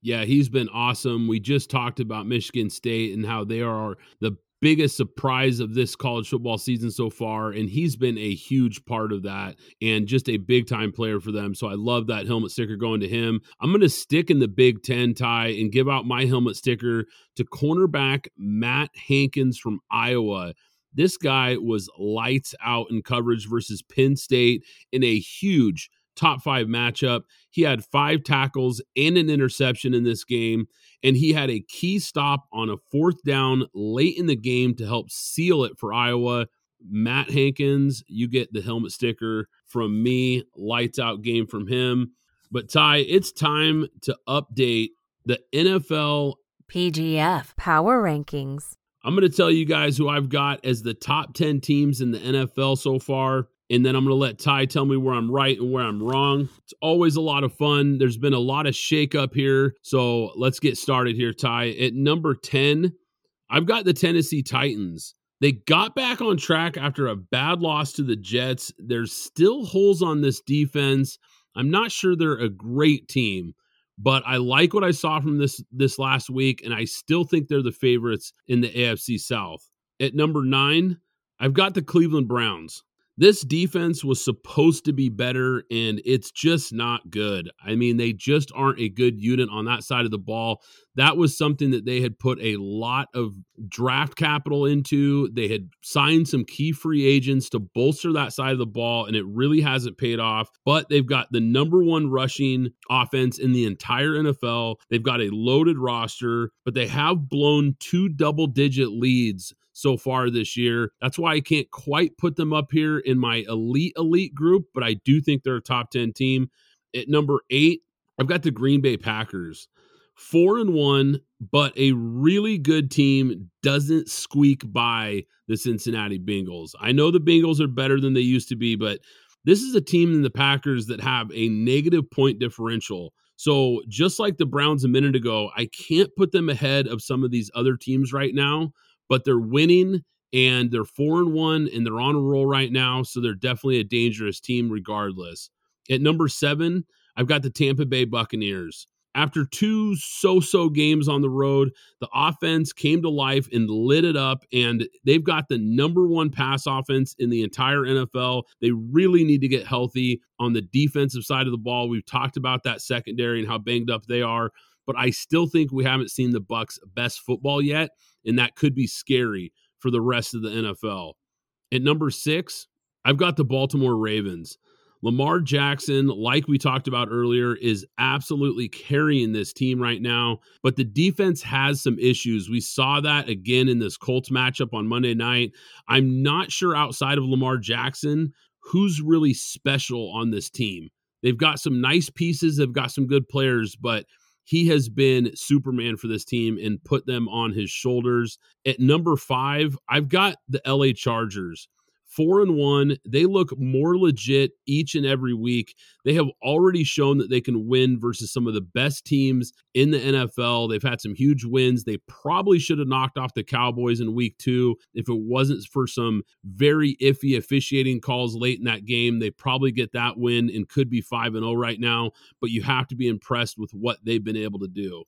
Yeah, he's been awesome. We just talked about Michigan State and how they are the biggest surprise of this college football season so far, and he's been a huge part of that and just a big-time player for them. So I love that helmet sticker going to him. I'm going to stick in the Big Ten, Ty, and give out my helmet sticker to cornerback Matt Hankins from Iowa. This guy was lights out in coverage versus Penn State in a huge top five matchup. He had five tackles and an interception in this game, and he had a key stop on a fourth down late in the game to help seal it for Iowa. Matt Hankins, you get the helmet sticker from me. Lights out game from him. But Ty, it's time to update the N F L P G F Power Rankings. I'm going to tell you guys who I've got as the top ten teams in the N F L so far, and then I'm going to let Ty tell me where I'm right and where I'm wrong. It's always a lot of fun. There's been a lot of shakeup here, so let's get started here, Ty. At number ten, I've got the Tennessee Titans. They got back on track after a bad loss to the Jets. There's still holes on this defense. I'm not sure they're a great team, but I like what I saw from this this last week, and I still think they're the favorites in the A F C South. At number nine, I've got the Cleveland Browns. This defense was supposed to be better, and it's just not good. I mean, they just aren't a good unit on that side of the ball. That was something that they had put a lot of draft capital into. They had signed some key free agents to bolster that side of the ball, and it really hasn't paid off. But they've got the number one rushing offense in the entire N F L. They've got a loaded roster, but they have blown two double-digit leads so far this year. That's why I can't quite put them up here in my elite, elite group, but I do think they're a top ten team. At number eight, I've got the Green Bay Packers. Four and one, but a really good team doesn't squeak by the Cincinnati Bengals. I know the Bengals are better than they used to be, but this is a team in the Packers that have a negative point differential. So just like the Browns a minute ago, I can't put them ahead of some of these other teams right now, but they're winning and they're four and one and they're on a roll right now. So they're definitely a dangerous team regardless. At number seven, I've got the Tampa Bay Buccaneers. After two so-so games on the road, the offense came to life and lit it up, and they've got the number one pass offense in the entire N F L. They really need to get healthy on the defensive side of the ball. We've talked about that secondary and how banged up they are, but I still think we haven't seen the Bucs' best football yet, and that could be scary for the rest of the N F L. At number six, I've got the Baltimore Ravens. Lamar Jackson, like we talked about earlier, is absolutely carrying this team right now, but the defense has some issues. We saw that again in this Colts matchup on Monday night. I'm not sure outside of Lamar Jackson who's really special on this team. They've got some nice pieces, they've got some good players, but he has been Superman for this team and put them on his shoulders. At number five, I've got the L A Chargers. Four and one, they look more legit each and every week. They have already shown that they can win versus some of the best teams in the N F L. They've had some huge wins. They probably should have knocked off the Cowboys in week two. If it wasn't for some very iffy officiating calls late in that game, they probably get that win and could be five and oh right now, but you have to be impressed with what they've been able to do.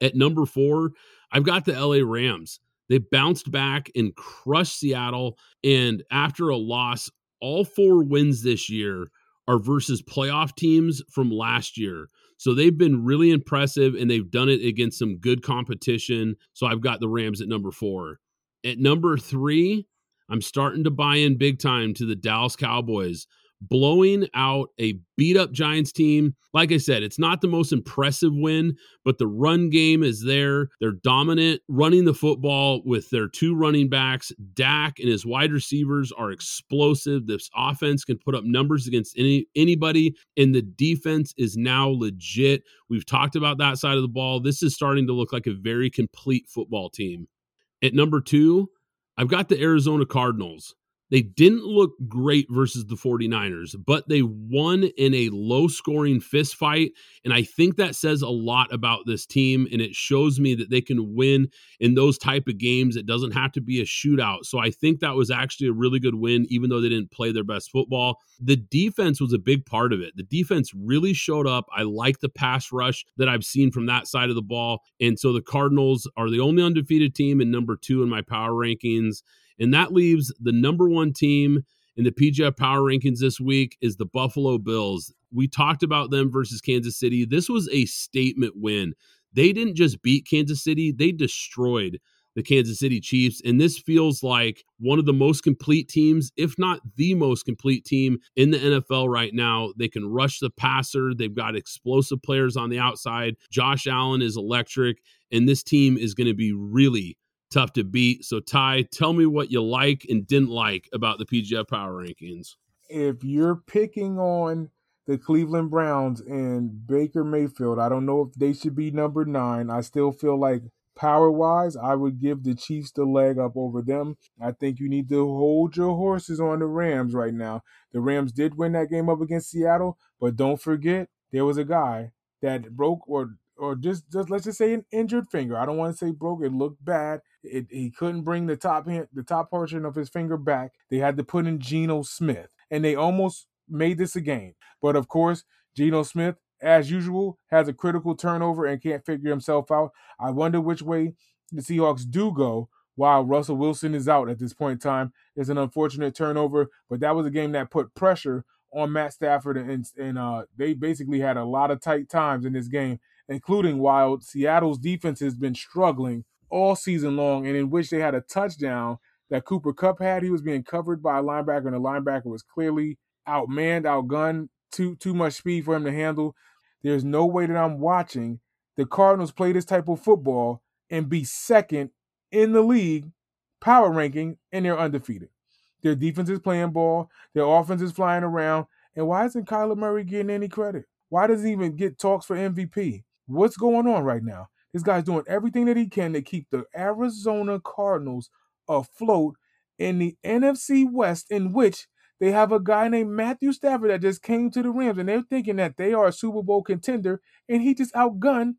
At number four, I've got the L A Rams. They bounced back and crushed Seattle, and after a loss, all four wins this year are versus playoff teams from last year. So they've been really impressive, and they've done it against some good competition. So I've got the Rams at number four. At number three, I'm starting to buy in big time to the Dallas Cowboys, blowing out a beat-up Giants team. Like I said, it's not the most impressive win, but the run game is there. They're dominant, running the football with their two running backs. Dak and his wide receivers are explosive. This offense can put up numbers against any anybody, and the defense is now legit. We've talked about that side of the ball. This is starting to look like a very complete football team. At number two, I've got the Arizona Cardinals. They didn't look great versus the 49ers, but they won in a low-scoring fistfight, and I think that says a lot about this team, and it shows me that they can win in those type of games. It doesn't have to be a shootout, so I think that was actually a really good win, even though they didn't play their best football. The defense was a big part of it. The defense really showed up. I like the pass rush that I've seen from that side of the ball, and so the Cardinals are the only undefeated team and number two in my power rankings. And that leaves the number one team in the P G F Power Rankings this week is the Buffalo Bills. We talked about them versus Kansas City. This was a statement win. They didn't just beat Kansas City. They destroyed the Kansas City Chiefs. And this feels like one of the most complete teams, if not the most complete team in the N F L right now. They can rush the passer. They've got explosive players on the outside. Josh Allen is electric. And this team is going to be really tough to beat. So, Ty, tell me what you like and didn't like about the P G F Power Rankings. If you're picking on the Cleveland Browns and Baker Mayfield, I don't know if they should be number nine. I still feel like power-wise, I would give the Chiefs the leg up over them. I think you need to hold your horses on the Rams right now. The Rams did win that game up against Seattle, but don't forget there was a guy that broke or or just, just let's just say an injured finger. I don't want to say broke. It looked bad. It, he couldn't bring the top hand, the top portion of his finger back. They had to put in Geno Smith, and they almost made this a game. But, of course, Geno Smith, as usual, has a critical turnover and can't figure himself out. I wonder which way the Seahawks do go while Russell Wilson is out at this point in time. It's an unfortunate turnover, but that was a game that put pressure on Matt Stafford, and, and uh, they basically had a lot of tight times in this game, including while Seattle's defense has been struggling all season long, and in which they had a touchdown that Cooper Kupp had. He was being covered by a linebacker, and the linebacker was clearly outmanned, outgunned, too too much speed for him to handle. There's no way that I'm watching the Cardinals play this type of football and be second in the league power ranking, and they're undefeated. Their defense is playing ball. Their offense is flying around. And why isn't Kyler Murray getting any credit? Why doesn't he even get talks for M V P? What's going on right now? This guy's doing everything that he can to keep the Arizona Cardinals afloat in the N F C West, in which they have a guy named Matthew Stafford that just came to the Rams, and they're thinking that they are a Super Bowl contender, and he just outgunned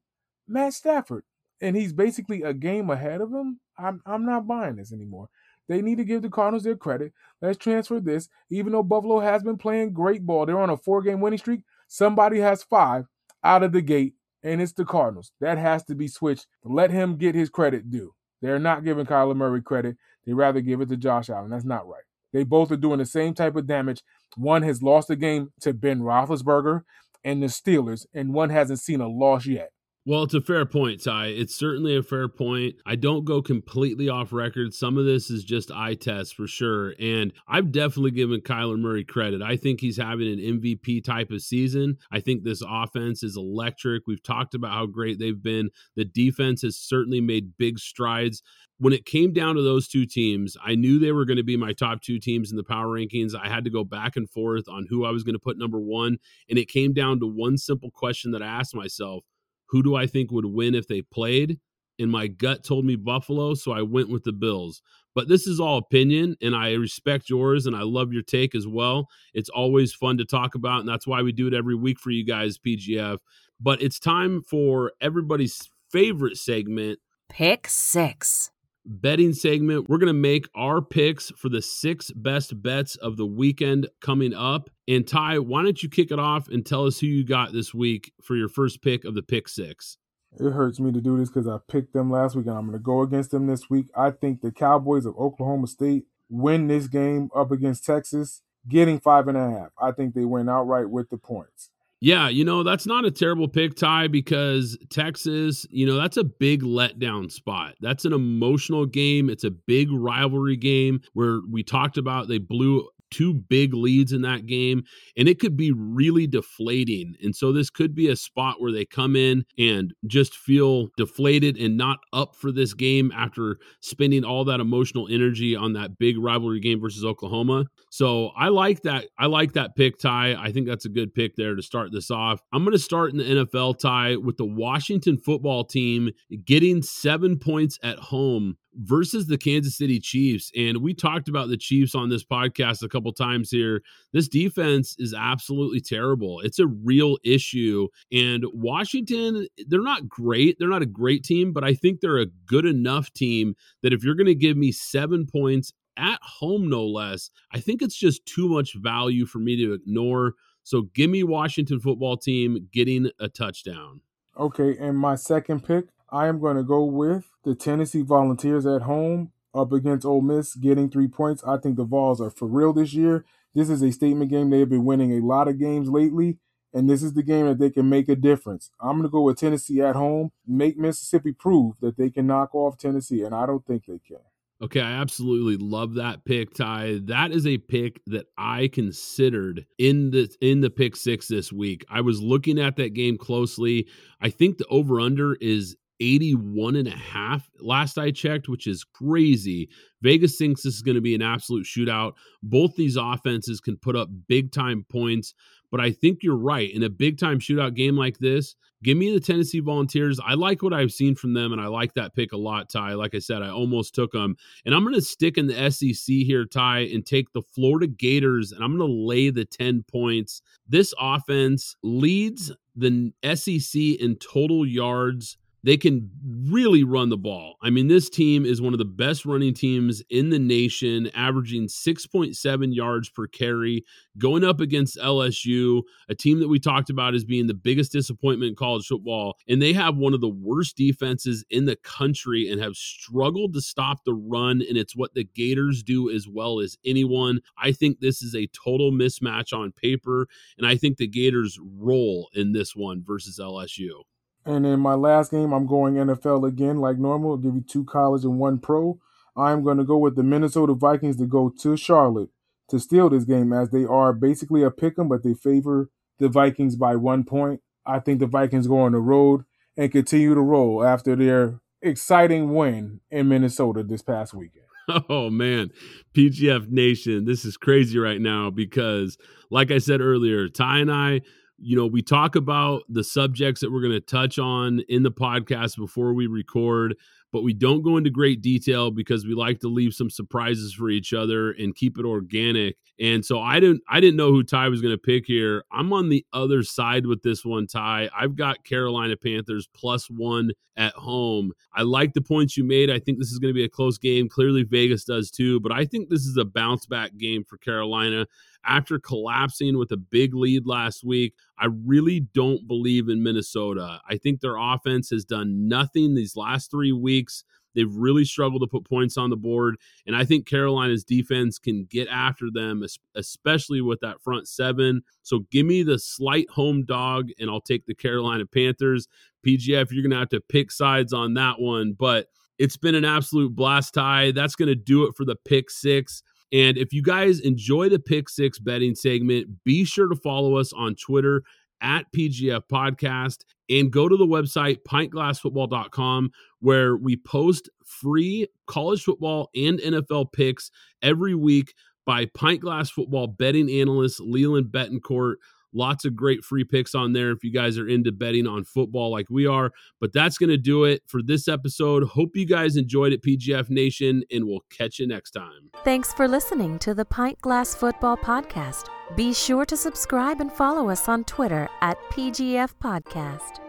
Matt Stafford. And he's basically a game ahead of him. I'm, I'm not buying this anymore. They need to give the Cardinals their credit. Let's transfer this. Even though Buffalo has been playing great ball, they're on a four-game winning streak. Somebody has five out of the gate, and it's the Cardinals. That has to be switched. Let him get his credit due. They're not giving Kyler Murray credit. They rather give it to Josh Allen. That's not right. They both are doing the same type of damage. One has lost a game to Ben Roethlisberger and the Steelers, and one hasn't seen a loss yet. Well, it's a fair point, Ty. It's certainly a fair point. I don't go completely off record. Some of this is just eye test for sure. And I've definitely given Kyler Murray credit. I think he's having an M V P type of season. I think this offense is electric. We've talked about how great they've been. The defense has certainly made big strides. When it came down to those two teams, I knew they were going to be my top two teams in the power rankings. I had to go back and forth on who I was going to put number one. And it came down to one simple question that I asked myself. Who do I think would win if they played? And my gut told me Buffalo, so I went with the Bills. But this is all opinion, and I respect yours, and I love your take as well. It's always fun to talk about, and that's why we do it every week for you guys, P G F. But it's time for everybody's favorite segment. Pick six. Betting segment. We're going to make our picks for the six best bets of the weekend coming up. And Ty, why don't you kick it off and tell us who you got this week for your first pick of the pick six? It hurts me to do this because I picked them last week and I'm going to go against them this week. I think the Cowboys of Oklahoma State win this game up against Texas, getting five and a half. I think they win outright with the points. Yeah, you know, that's not a terrible pick, Ty, because Texas, you know, that's a big letdown spot. That's an emotional game. It's a big rivalry game where we talked about they blew two big leads in that game, and it could be really deflating. And so this could be a spot where they come in and just feel deflated and not up for this game after spending all that emotional energy on that big rivalry game versus Oklahoma. So I like that. I like that pick, Ty. I think that's a good pick there to start this off. I'm going to start in the N F L, Ty, with the Washington football team getting seven points at home versus the Kansas City Chiefs. And we talked about the Chiefs on this podcast a couple times here. This defense is absolutely terrible. It's a real issue. And Washington, they're not great. They're not a great team, but I think they're a good enough team that if you're going to give me seven points at home, no less, I think it's just too much value for me to ignore. So give me Washington football team getting a touchdown. Okay, and my second pick, I am going to go with the Tennessee Volunteers at home up against Ole Miss getting three points. I think the Vols are for real this year. This is a statement game. They have been winning a lot of games lately, and this is the game that they can make a difference. I'm going to go with Tennessee at home, make Mississippi prove that they can knock off Tennessee, and I don't think they can. Okay, I absolutely love that pick, Ty. That is a pick that I considered in the in the pick six this week. I was looking at that game closely. I think the over-under is eighty-one and a half last I checked, which is crazy. Vegas thinks this is going to be an absolute shootout. Both these offenses can put up big-time points, but I think you're right. In a big-time shootout game like this, give me the Tennessee Volunteers. I like what I've seen from them, and I like that pick a lot, Ty. Like I said, I almost took them. And I'm going to stick in the S E C here, Ty, and take the Florida Gators, and I'm going to lay the ten points. This offense leads the S E C in total yards. They can really run the ball. I mean, this team is one of the best running teams in the nation, averaging six point seven yards per carry, going up against L S U, a team that we talked about as being the biggest disappointment in college football. And they have one of the worst defenses in the country and have struggled to stop the run. And it's what the Gators do as well as anyone. I think this is a total mismatch on paper. And I think the Gators roll in this one versus L S U. And in my last game, I'm going N F L again, like normal. I'll give you two college and one pro. I'm going to go with the Minnesota Vikings to go to Charlotte to steal this game, as they are basically a pick 'em, but they favor the Vikings by one point. I think the Vikings go on the road and continue to roll after their exciting win in Minnesota this past weekend. Oh, man, P G F Nation, this is crazy right now because, like I said earlier, Ty and I, you know, we talk about the subjects that we're going to touch on in the podcast before we record, but we don't go into great detail because we like to leave some surprises for each other and keep it organic. And so I didn't, I didn't know who Ty was going to pick here. I'm on the other side with this one, Ty. I've got Carolina Panthers plus one at home. I like the points you made. I think this is going to be a close game. Clearly Vegas does too, but I think this is a bounce back game for Carolina. After collapsing with a big lead last week, I really don't believe in Minnesota. I think their offense has done nothing these last three weeks. They've really struggled to put points on the board, and I think Carolina's defense can get after them, especially with that front seven. So give me the slight home dog, and I'll take the Carolina Panthers. P G F, you're going to have to pick sides on that one, but it's been an absolute blast, Ty. That's going to do it for the pick six. And if you guys enjoy the Pick Six betting segment, be sure to follow us on Twitter at P G F Podcast and go to the website pint glass football dot com, where we post free college football and N F L picks every week by Pint Glass Football betting analyst Leland Betancourt. Lots of great free picks on there if you guys are into betting on football like we are. But that's going to do it for this episode. Hope you guys enjoyed it, P G F Nation, and we'll catch you next time. Thanks for listening to the Pint Glass Football Podcast. Be sure to subscribe and follow us on Twitter at P G F Podcast.